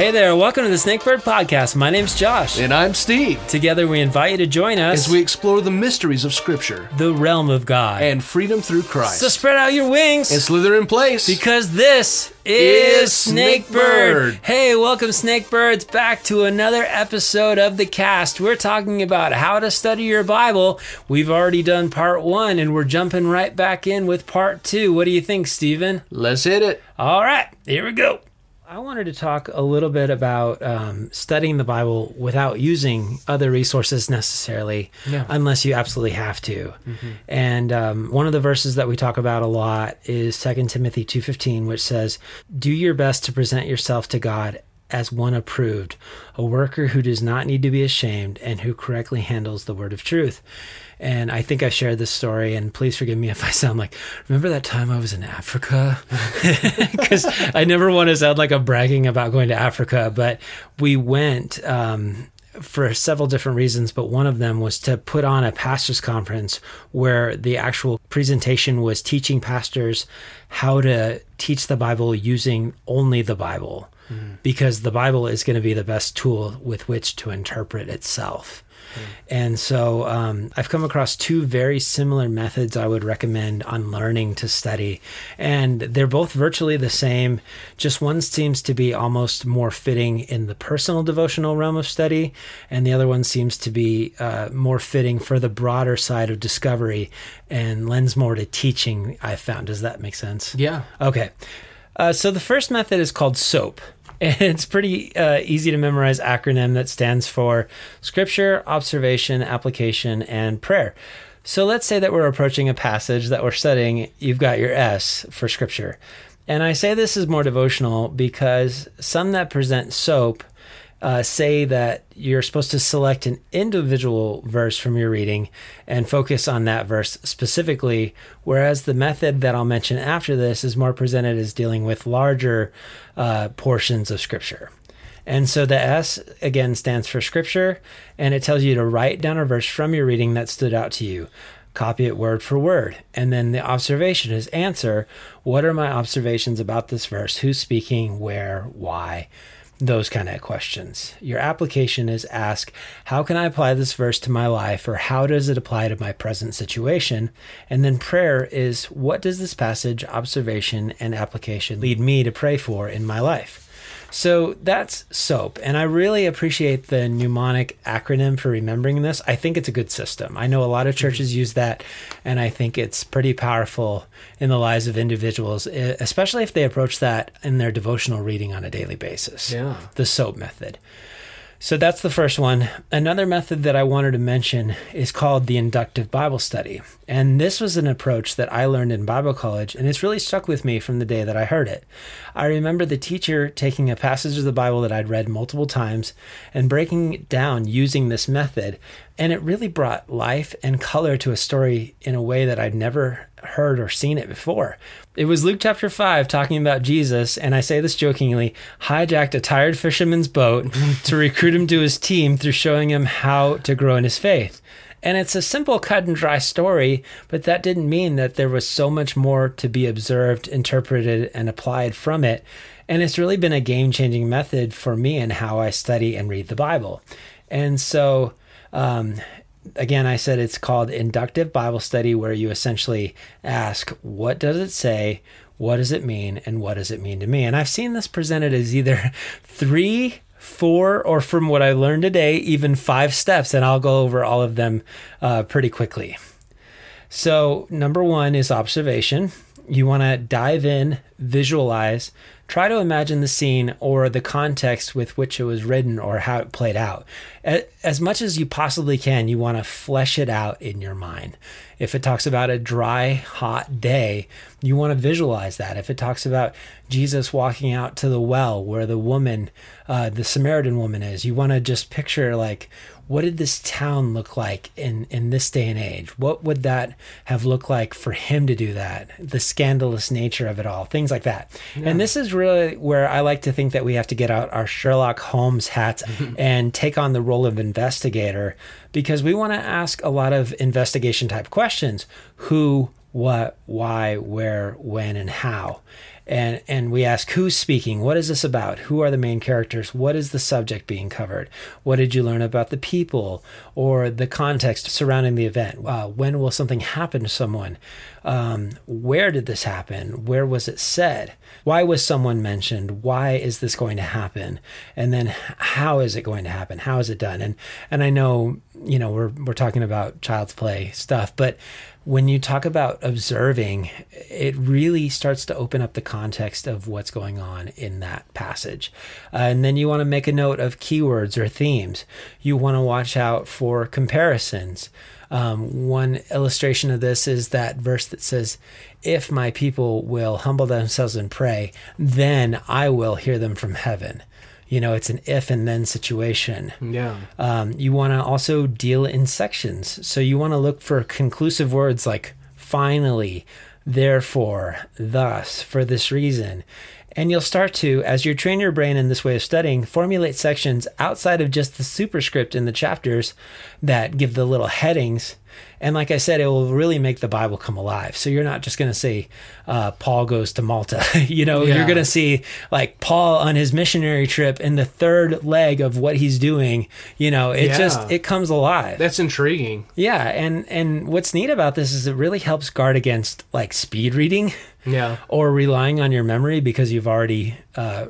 Hey there, welcome to the Snakebird Podcast. My name's Josh. And I'm Steve. Together we invite you to join us as we explore the mysteries of Scripture, the realm of God, and freedom through Christ. So spread out your wings and slither in place, because this is Snakebird. Hey, welcome Snakebirds back to another episode of the cast. We're talking about how to study your Bible. We've already done part one and we're jumping right back in with part two. What do you think, Stephen? Let's hit it. All right, here we go. I wanted to talk a little bit about studying the Bible without using other resources necessarily, unless you absolutely have to. Mm-hmm. And one of the verses that we talk about a lot is 2 Timothy 2:15, which says, "Do your best to present yourself to God as one approved, a worker who does not need to be ashamed and who correctly handles the word of truth." And I think I've shared this story, and please forgive me if I sound like, remember that time I was in Africa? Because I never want to sound like I'm bragging about going to Africa, but we went for several different reasons, but one of them was to put on a pastor's conference where the actual presentation was teaching pastors how to teach the Bible using only the Bible, because the Bible is going to be the best tool with which to interpret itself. And so I've come across two very similar methods I would recommend on learning to study. And they're both virtually the same. Just one seems to be almost more fitting in the personal devotional realm of study. And the other one seems to be more fitting for the broader side of discovery and lends more to teaching, I've found. Does that make sense? Yeah. Okay. So the first method is called SOAP. And it's pretty easy to memorize acronym that stands for Scripture, Observation, Application, and Prayer. So let's say that we're approaching a passage that we're studying. You've got your S for Scripture. And I say this is more devotional because some that present SOAP say that you're supposed to select an individual verse from your reading and focus on that verse specifically, whereas the method that I'll mention after this is more presented as dealing with larger portions of Scripture. And so the S, again, stands for Scripture, and it tells you to write down a verse from your reading that stood out to you. Copy it word for word. And then the observation is answer. What are my observations about this verse? Who's speaking? Where? Why? Those kind of questions. Your application is ask, how can I apply this verse to my life, or how does it apply to my present situation? And then prayer is, what does this passage, observation, and application lead me to pray for in my life? So that's SOAP. And I really appreciate the mnemonic acronym for remembering this. I think it's a good system. I know a lot of churches use that, and I think it's pretty powerful in the lives of individuals, especially if they approach that in their devotional reading on a daily basis. Yeah. The SOAP method. So that's the first one. Another method that I wanted to mention is called the inductive Bible study. And this was an approach that I learned in Bible college, and it's really stuck with me from the day that I heard it. I remember the teacher taking a passage of the Bible that I'd read multiple times and breaking it down using this method. And it really brought life and color to a story in a way that I'd never heard or seen it before. It was Luke chapter 5 talking about Jesus, and I say this jokingly, hijacked a tired fisherman's boat to recruit him to his team through showing him how to grow in his faith. And it's a simple cut and dry story, but that didn't mean that there was so much more to be observed, interpreted, and applied from it. And it's really been a game-changing method for me in how I study and read the Bible. And so again, I said it's called inductive Bible study, where you essentially ask, what does it say? What does it mean? And what does it mean to me? And I've seen this presented as either 3, 4, or from what I learned today, even 5 steps. And I'll go over all of them pretty quickly. So number one is observation. You want to dive in, visualize, try to imagine the scene or the context with which it was written or how it played out. As much as you possibly can, you want to flesh it out in your mind. If it talks about a dry, hot day, you want to visualize that. If it talks about Jesus walking out to the well where the woman, the Samaritan woman is, you want to just picture, like, what did this town look like in this day and age? What would that have looked like for him to do that? The scandalous nature of it all, things like that. Yeah. And this is really where I like to think that we have to get out our Sherlock Holmes hats and take on the role of investigator, because we want to ask a lot of investigation type questions. Who, what, why, where, when, and how. And we ask, who's speaking? What is this about? Who are the main characters? What is the subject being covered? What did you learn about the people or the context surrounding the event? When will something happen to someone? Where did this happen? Where was it said? Why was someone mentioned? Why is this going to happen? And then how is it going to happen? How is it done? And I know, you know, we're talking about child's play stuff, but when you talk about observing, it really starts to open up the context of what's going on in that passage. And then you want to make a note of keywords or themes. You want to watch out for comparisons. One illustration of this is that verse that says, "If my people will humble themselves and pray, then I will hear them from heaven." You know, it's an if and then situation. Yeah. You want to also deal in sections. So you want to look for conclusive words like finally, therefore, thus, for this reason. And you'll start to, as you train your brain in this way of studying, formulate sections outside of just the superscript in the chapters that give the little headings. And like I said, it will really make the Bible come alive. So you're not just going to say, Paul goes to Malta. You know, yeah. You're going to see like Paul on his missionary trip in the third leg of what he's doing. You know, it just, it comes alive. That's intriguing. Yeah. And what's neat about this is it really helps guard against like speed reading or relying on your memory because you've already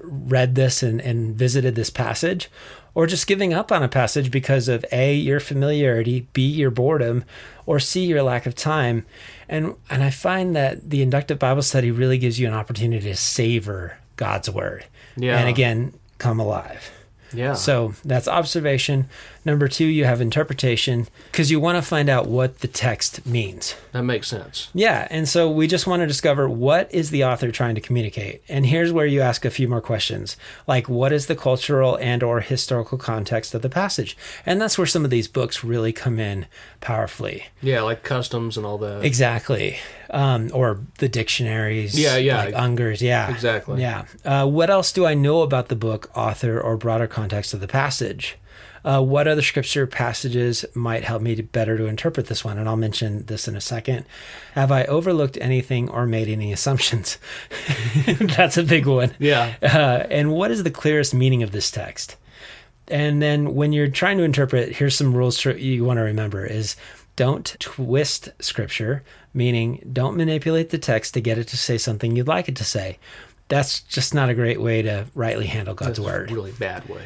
read this and visited this passage. Or just giving up on a passage because of A, your familiarity, B, your boredom, or C, your lack of time. And I find that the inductive Bible study really gives you an opportunity to savor God's word. Yeah. And again, come alive. Yeah. So that's observation. Number two, you have interpretation because you want to find out what the text means. That makes sense. Yeah. And so we just want to discover what is the author trying to communicate. And here's where you ask a few more questions, like what is the cultural and or historical context of the passage? And that's where some of these books really come in powerfully. Yeah, like customs and all that. Exactly. Or the dictionaries. Yeah, yeah. Like Unger's. Yeah. Exactly. Yeah. What else do I know about the book, author, or broader context of the passage? What other scripture passages might help me to better interpret this one? And I'll mention this in a second. Have I overlooked anything or made any assumptions? That's a big one. Yeah. And what is the clearest meaning of this text? And then when you're trying to interpret, here's some rules you want to remember is don't twist scripture, meaning don't manipulate the text to get it to say something you'd like it to say. That's just not a great way to rightly handle God's word. That's a really bad way.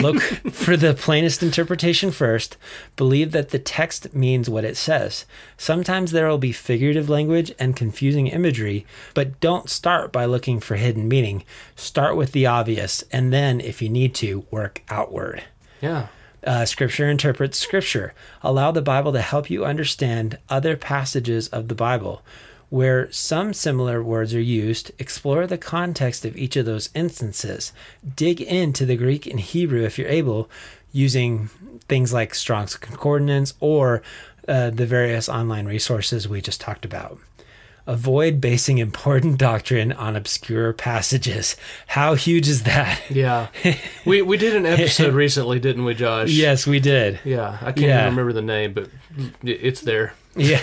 Look for the plainest interpretation first. Believe that the text means what it says. Sometimes there will be figurative language and confusing imagery, but don't start by looking for hidden meaning. Start with the obvious, and then, if you need to, work outward. Yeah. Scripture interprets Scripture. Allow the Bible to help you understand other passages of the Bible. Where some similar words are used, explore the context of each of those instances. Dig into the Greek and Hebrew if you're able, using things like Strong's Concordance or the various online resources we just talked about. Avoid basing important doctrine on obscure passages. How huge is that? Yeah. We did an episode recently, didn't we, Josh? Yes, we did. Yeah. I can't even remember the name, but it's there. Yeah.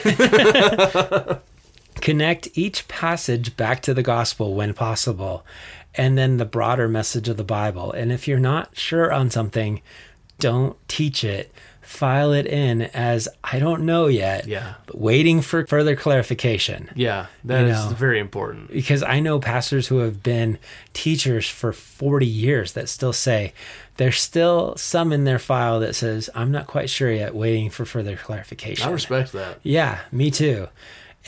Connect each passage back to the gospel when possible, and then the broader message of the Bible. And if you're not sure on something, don't teach it. File it in as, I don't know yet, but waiting for further clarification. Yeah, that is very important. Because I know pastors who have been teachers for 40 years that still say, there's still some in their file that says, I'm not quite sure yet, waiting for further clarification. I respect that. Yeah, me too.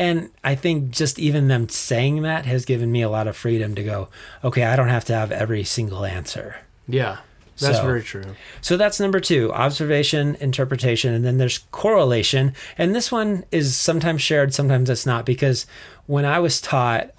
And I think just even them saying that has given me a lot of freedom to go, okay, I don't have to have every single answer. Yeah, that's very true. So that's number two, observation, interpretation, and then there's correlation. And this one is sometimes shared, sometimes it's not, because when I was taught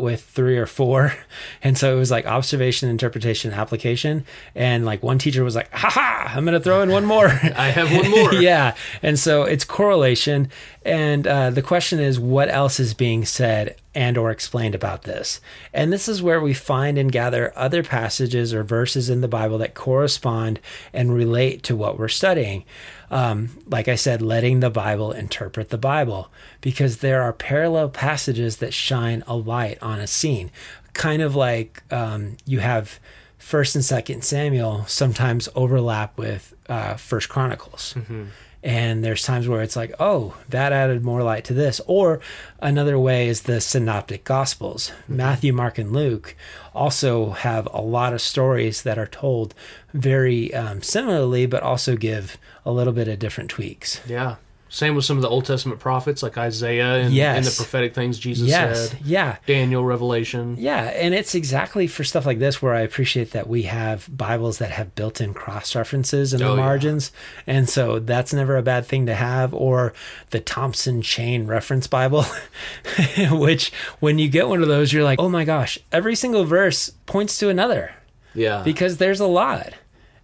with 3 or 4. And so it was like observation, interpretation, application. And like one teacher was like, ha, I'm going to throw in one more. I have one more. Yeah. And so it's correlation. And the question is, what else is being said and or explained about this? And this is where we find and gather other passages or verses in the Bible that correspond and relate to what we're studying. like I said, letting the Bible interpret the Bible, because there are parallel passages that shine a light on a scene. Kind of like you have 1st and 2nd Samuel sometimes overlap with 1st Chronicles. Mm-hmm. And there's times where it's like, oh, that added more light to this. Or another way is the synoptic gospels. Mm-hmm. Matthew, Mark, and Luke also have a lot of stories that are told very similarly, but also give a little bit of different tweaks. Yeah. Same with some of the Old Testament prophets like Isaiah and, yes. and the prophetic things Jesus yes. said. Yeah. Daniel, Revelation. Yeah. And it's exactly for stuff like this where I appreciate that we have Bibles that have built-in cross-references in the margins. Yeah. And so that's never a bad thing to have. Or the Thompson Chain Reference Bible, which when you get one of those, you're like, oh my gosh, every single verse points to another. Yeah. Because there's a lot.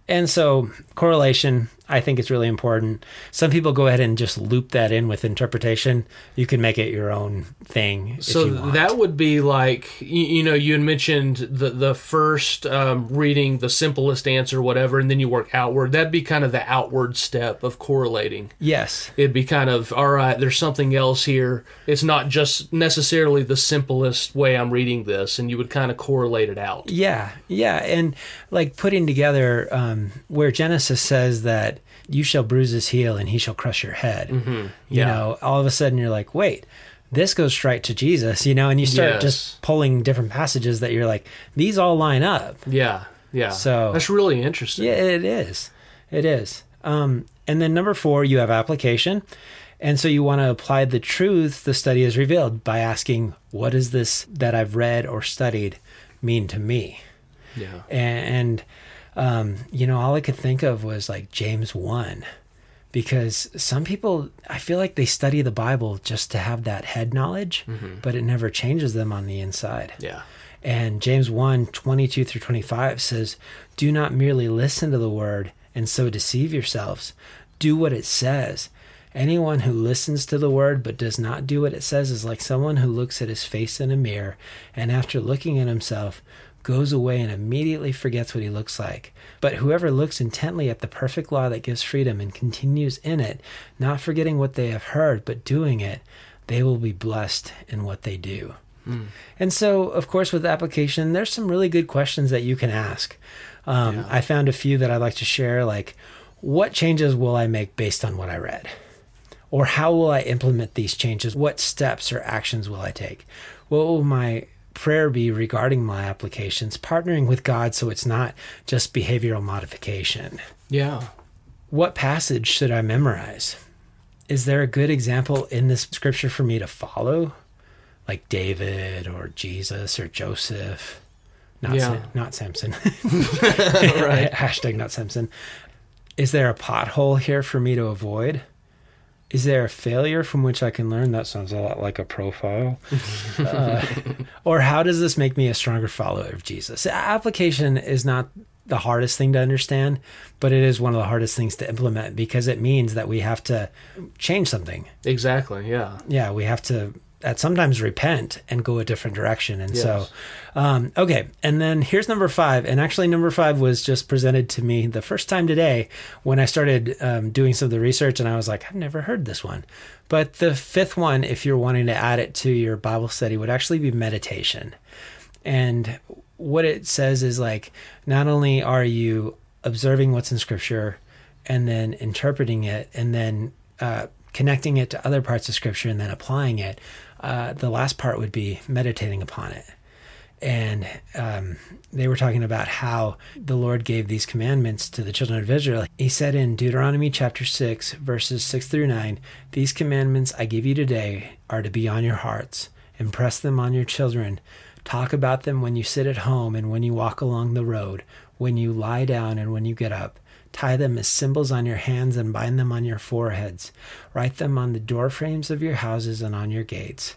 And so correlation, I think it's really important. Some people go ahead and just loop that in with interpretation. You can make it your own thing. So if you want. That would be like, you know, you had mentioned the first reading, the simplest answer, whatever, and then you work outward. That'd be kind of the outward step of correlating. Yes. It'd be kind of, all right, there's something else here. It's not just necessarily the simplest way I'm reading this, and you would kind of correlate it out. Yeah, yeah. And like putting together where Genesis says that you shall bruise his heel and he shall crush your head. Mm-hmm. Yeah. You know, all of a sudden you're like, wait, this goes right to Jesus, you know, and you start yes. just pulling different passages that you're like, these all line up. Yeah. Yeah. So that's really interesting. Yeah, it is. It is. And then number 4, you have application. And so you want to apply the truth the study has revealed by asking, what does this that I've read or studied mean to me? Yeah. And you know, all I could think of was like James 1, because some people, I feel like they study the Bible just to have that head knowledge, mm-hmm. but it never changes them on the inside. Yeah. And James 1, 22 through 25 says, do not merely listen to the word and so deceive yourselves. Do what it says. Anyone who listens to the word but does not do what it says is like someone who looks at his face in a mirror and after looking at himself, goes away and immediately forgets what he looks like. But whoever looks intently at the perfect law that gives freedom and continues in it, not forgetting what they have heard, but doing it, they will be blessed in what they do. Mm. And so, of course, with application, there's some really good questions that you can ask. Yeah. I found a few that I'd like to share, like, what changes will I make based on what I read? Or how will I implement these changes? What steps or actions will I take? What will my prayer be regarding my applications, partnering with God so it's not just behavioral modification? Yeah. What passage should I memorize? Is there a good example in this scripture for me to follow? Like David or Jesus or Joseph? Not Samson. Right. Hashtag not Samson. Is there a pothole here for me to avoid? Is there a failure from which I can learn? That sounds a lot like a profile. Or how does this make me a stronger follower of Jesus? Application is not the hardest thing to understand, but it is one of the hardest things to implement because it means that we have to change something. Exactly, yeah. Yeah, we have to sometimes repent and go a different direction. And yes. so, okay. And then here's number 5. And actually number 5 was just presented to me the first time today when I started doing some of the research and I was like, I've never heard this one. But the 5th one, if you're wanting to add it to your Bible study, would actually be meditation. And what it says is like, not only are you observing what's in scripture and then interpreting it and then connecting it to other parts of scripture and then applying it, the last part would be meditating upon it. And they were talking about how the Lord gave these commandments to the children of Israel. He said in Deuteronomy chapter 6, verses 6-9, these commandments I give you today are to be on your hearts. Impress them on your children. Talk about them when you sit at home and when you walk along the road, when you lie down and when you get up. Tie them as symbols on your hands and bind them on your foreheads. Write them on the door frames of your houses and on your gates.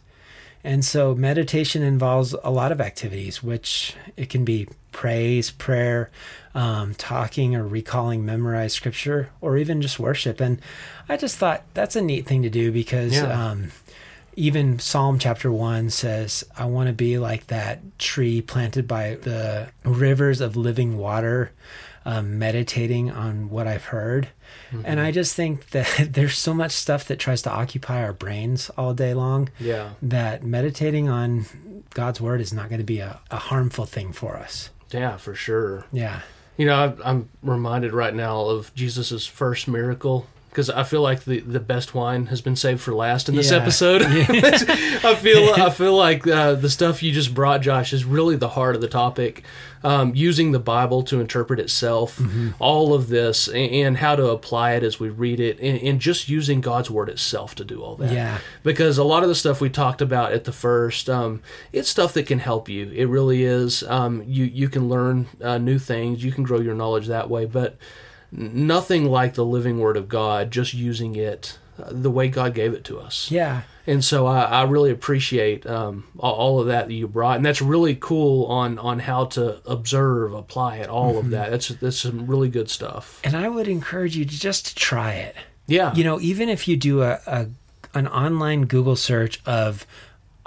And so meditation involves a lot of activities, which it can be praise, prayer, talking or recalling memorized scripture, or even just worship. And I just thought that's a neat thing to do because Even Psalm chapter 1 says, I want to be like that tree planted by the rivers of living water, meditating on what I've heard. Mm-hmm. And I just think that there's so much stuff that tries to occupy our brains all day long, yeah, that meditating on God's word is not going to be a harmful thing for us. Yeah, for sure. Yeah. You know, I'm reminded right now of Jesus's first miracle, because I feel like the best wine has been saved for last in this episode. Yeah. I feel like the stuff you just brought, Josh, is really the heart of the topic. Using the Bible to interpret itself, mm-hmm, all of this, and how to apply it as we read it, and just using God's Word itself to do all that. Yeah. Because a lot of the stuff we talked about at the first, it's stuff that can help you. It really is. You can learn new things. You can grow your knowledge that way. But nothing like the living Word of God, just using it the way God gave it to us. Yeah. And so I really appreciate all of that you brought. And that's really cool on how to observe, apply it, all, mm-hmm, of that. That's some really good stuff. And I would encourage you to just try it. Yeah. You know, even if you do an online Google search of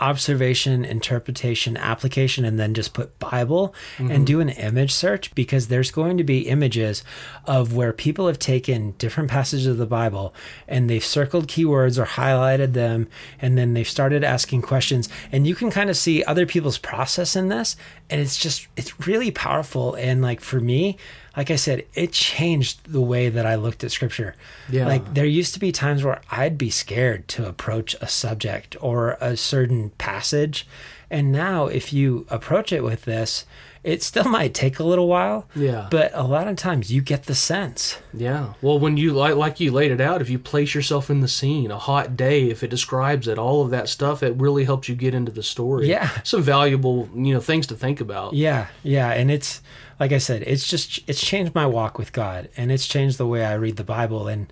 observation, interpretation, application, and then just put Bible, mm-hmm, and do an image search, because there's going to be images of where people have taken different passages of the Bible and they've circled keywords or highlighted them, and then they've started asking questions, and you can kind of see other people's process in this, and it's really powerful. And like for me, like I said, it changed the way that I looked at Scripture. Yeah. Like there used to be times where I'd be scared to approach a subject or a certain passage. And now if you approach it with this, it still might take a little while, yeah, but a lot of times you get the sense. Yeah. Well, when you, like you laid it out, if you place yourself in the scene, a hot day, if it describes it, all of that stuff, it really helps you get into the story. Yeah. Some valuable, things to think about. Yeah. Yeah. And it's, like I said, it's changed my walk with God, and it's changed the way I read the Bible. And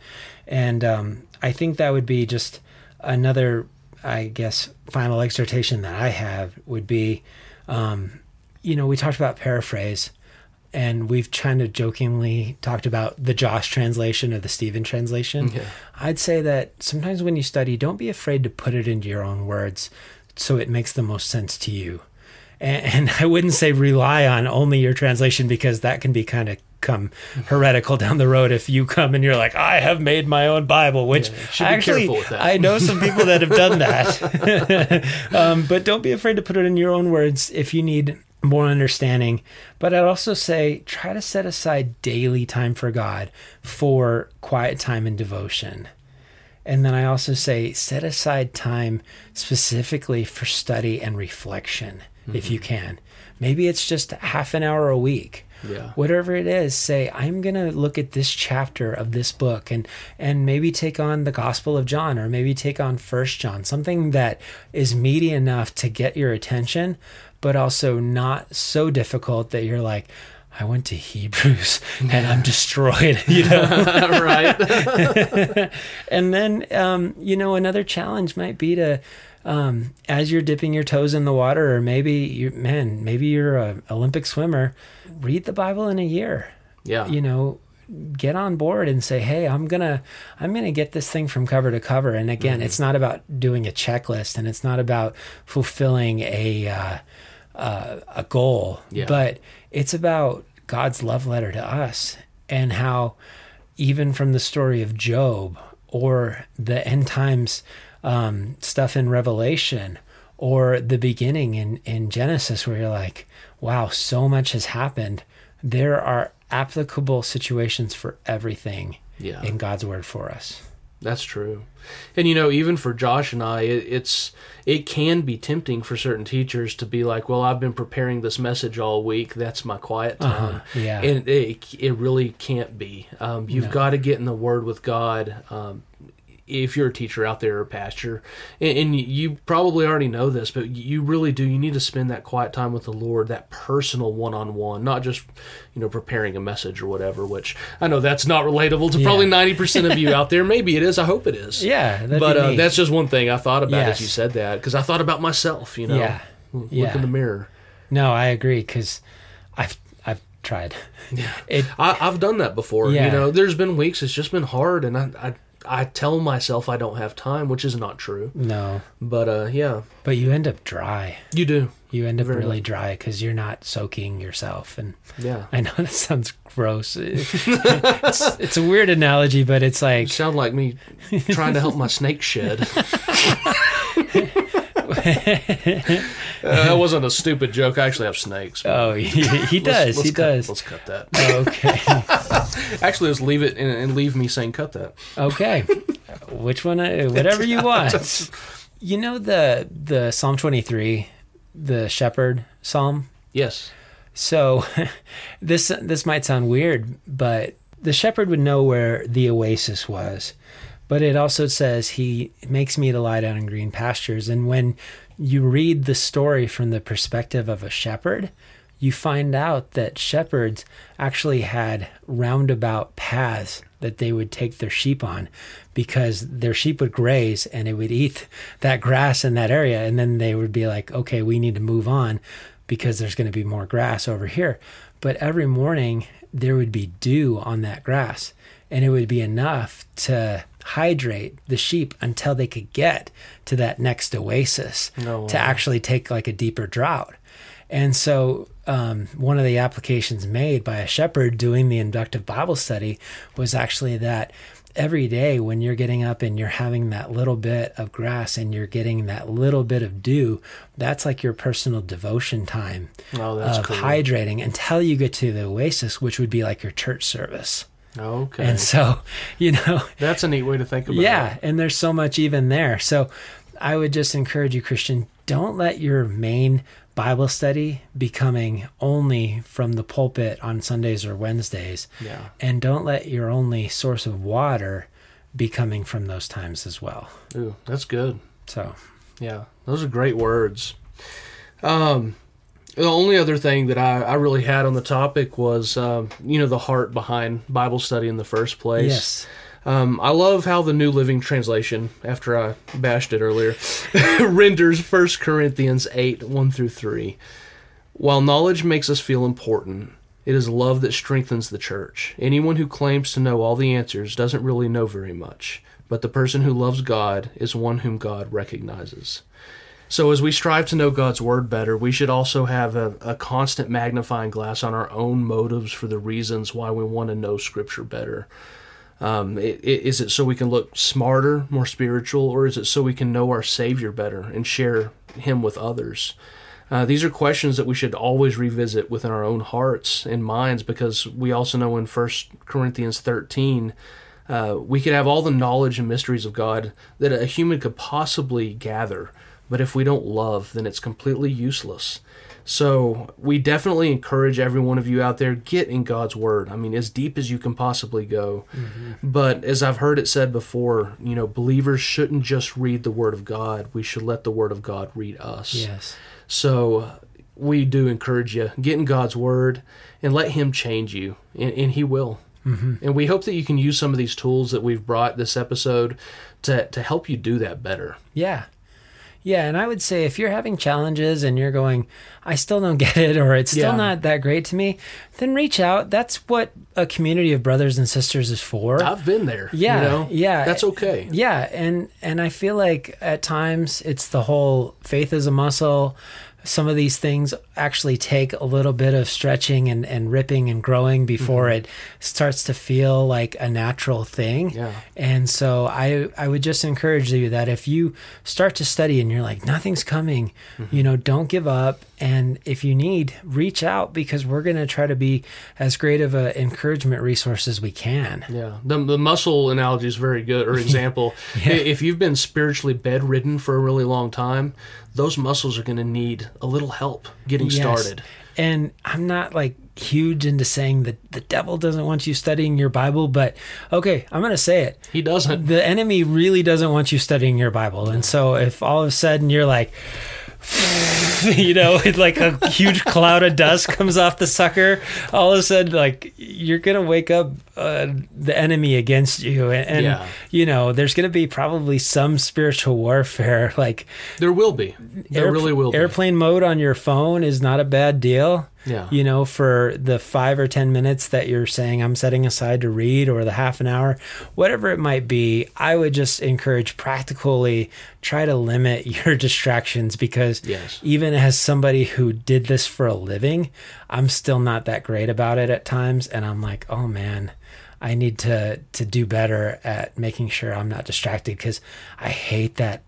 I think that would be just another, I guess, final exhortation that I have would be, we talked about paraphrase, and we've kind of jokingly talked about the Josh translation or the Stephen translation. Okay. I'd say that sometimes when you study, don't be afraid to put it into your own words so it makes the most sense to you. And I wouldn't say rely on only your translation, because that can be kind of come heretical down the road if you come and you're like, I have made my own Bible, which actually, I know some people that have done that. But don't be afraid to put it in your own words if you need more understanding. But I'd also say try to set aside daily time for God for quiet time and devotion. And then I also say set aside time specifically for study and reflection, mm-hmm, if you can. Maybe it's just half an hour a week. Yeah. Whatever it is, say, I'm going to look at this chapter of this book, and maybe take on the Gospel of John, or maybe take on 1 John, something that is meaty enough to get your attention, but also not so difficult that you're like, I went to Hebrews and I'm destroyed, Right. And then, another challenge might be to, as you're dipping your toes in the water, or maybe you're an Olympic swimmer, read the Bible in a year. Yeah. Get on board and say, hey, I'm gonna get this thing from cover to cover. And again, mm-hmm, it's not about doing a checklist, and it's not about fulfilling a goal, yeah, but it's about God's love letter to us, and how even from the story of Job, or the end times stuff in Revelation, or the beginning in Genesis, where you're like, wow, so much has happened. There are applicable situations for everything, yeah, in God's word for us. That's true. And, even for Josh and I, it can be tempting for certain teachers to be like, well, I've been preparing this message all week. That's my quiet time. Uh-huh. Yeah. And it really can't be. You've got to get in the Word with God. If you're a teacher out there or pastor, and you probably already know this, but you really do, you need to spend that quiet time with the Lord, that personal one-on-one, not just, preparing a message or whatever, which I know that's not relatable to probably 90% of you out there. Maybe it is. I hope it is. Yeah. But that's just one thing I thought about as you said that, because I thought about myself, Yeah. Look in the mirror. No, I agree, because I've tried. Yeah. I've done that before. Yeah. There's been weeks it's just been hard, and I I tell myself I don't have time, which is not true. No. But, yeah. But you end up dry. You do. You end up really dry because you're not soaking yourself. And yeah. I know that sounds gross. It's a weird analogy, but it's like... You sound like me trying to help my snake shed. That wasn't a stupid joke. I actually have snakes. Oh, he does. Let's cut. Let's cut that. Okay. Actually, let's leave it and leave me saying cut that. Okay. Which one? Whatever you want. You know the Psalm 23, the shepherd psalm? Yes. So this might sound weird, but the shepherd would know where the oasis was. But it also says, he makes me to lie down in green pastures. And when you read the story from the perspective of a shepherd, you find out that shepherds actually had roundabout paths that they would take their sheep on, because their sheep would graze and it would eat that grass in that area. And then they would be like, okay, we need to move on because there's going to be more grass over here. But every morning there would be dew on that grass, and it would be enough to hydrate the sheep until they could get to that next oasis to actually take like a deeper drought. And so one of the applications made by a shepherd doing the inductive Bible study was actually that every day when you're getting up and you're having that little bit of grass and you're getting that little bit of dew, that's like your personal devotion time of hydrating until you get to the oasis, which would be like your church service. Okay. And so, that's a neat way to think about it. Yeah. And there's so much even there. So I would just encourage you, Christian, don't let your main Bible study be coming only from the pulpit on Sundays or Wednesdays. Yeah. And don't let your only source of water be coming from those times as well. Ooh, that's good. So, yeah, those are great words. The only other thing that I really had on the topic was, the heart behind Bible study in the first place. Yes. I love how the New Living Translation, after I bashed it earlier, renders 1 Corinthians 8:1-3. While knowledge makes us feel important, it is love that strengthens the church. Anyone who claims to know all the answers doesn't really know very much, but the person who loves God is one whom God recognizes. So as we strive to know God's Word better, we should also have a constant magnifying glass on our own motives for the reasons why we want to know Scripture better. Is it so we can look smarter, more spiritual, or is it so we can know our Savior better and share Him with others? These are questions that we should always revisit within our own hearts and minds, because we also know in 1 Corinthians 13... we could have all the knowledge and mysteries of God that a human could possibly gather, but if we don't love, then it's completely useless. So we definitely encourage every one of you out there, get in God's Word. I mean, as deep as you can possibly go. Mm-hmm. But as I've heard it said before, believers shouldn't just read the Word of God. We should let the Word of God read us. Yes. So we do encourage you, get in God's Word and let Him change you, and He will. Mm-hmm. And we hope that you can use some of these tools that we've brought this episode to help you do that better. Yeah. Yeah, and I would say if you're having challenges and you're going, I still don't get it, or it's still not that great to me, then reach out. That's what a community of brothers and sisters is for. I've been there. Yeah, yeah. That's okay. Yeah, and I feel like at times it's the whole faith is a muscle. Some of these things actually take a little bit of stretching and ripping and growing before mm-hmm. it starts to feel like a natural thing. Yeah. And so I would just encourage you that if you start to study and you're like, nothing's coming, mm-hmm. Don't give up. And if you need, reach out, because we're going to try to be as great of an encouragement resource as we can. Yeah. The muscle analogy is very good, or example. Yeah. If you've been spiritually bedridden for a really long time, those muscles are going to need a little help getting started. And I'm not huge into saying that the devil doesn't want you studying your Bible, but okay, I'm going to say it. He doesn't. The enemy really doesn't want you studying your Bible. And so if all of a sudden you're like... a huge cloud of dust comes off the sucker, all of a sudden, you're going to wake up the enemy against you. And there's going to be probably some spiritual warfare. There will be. There really will be. Airplane mode on your phone is not a bad deal. Yeah. You know, for the 5 or 10 minutes that you're saying I'm setting aside to read, or the half an hour, whatever it might be, I would just encourage practically try to limit your distractions, because even as somebody who did this for a living, I'm still not that great about it at times. And I'm like, oh man, I need to do better at making sure I'm not distracted, because I hate that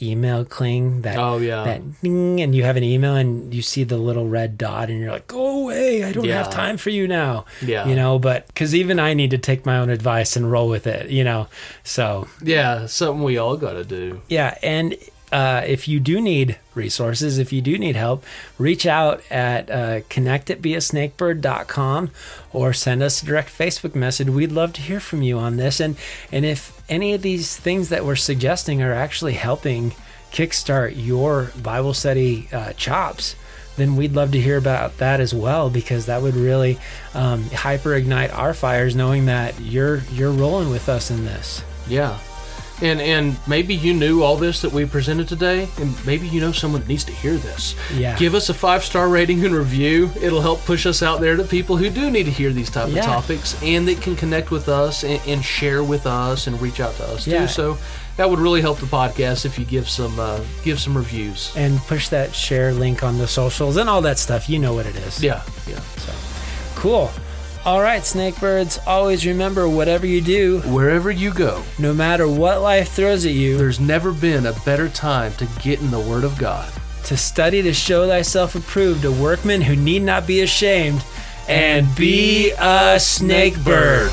email cling, that ding, and you have an email and you see the little red dot and you're like, go away, I don't have time for you now. Yeah. You know, but because even I need to take my own advice and roll with it, you know, so. Yeah, something we all got to do. Yeah, and if you do need resources, if you do need help, reach out at connect@beasnakebird.com or send us a direct Facebook message. We'd love to hear from you on this. And if any of these things that we're suggesting are actually helping kickstart your Bible study chops, then we'd love to hear about that as well, because that would really hyper-ignite our fires, knowing that you're rolling with us in this. Yeah. And maybe you knew all this that we presented today, and maybe you know someone needs to hear this. Yeah. Give us a 5-star rating and review. It'll help push us out there to people who do need to hear these type of topics, and that can connect with us and share with us and reach out to us too. So that would really help the podcast if you give some reviews. And push that share link on the socials and all that stuff. You know what it is. Yeah. So, cool. All right, Snakebirds, always remember, whatever you do, wherever you go, no matter what life throws at you, there's never been a better time to get in the Word of God, to study to show thyself approved, a workman who need not be ashamed, and be a snakebird.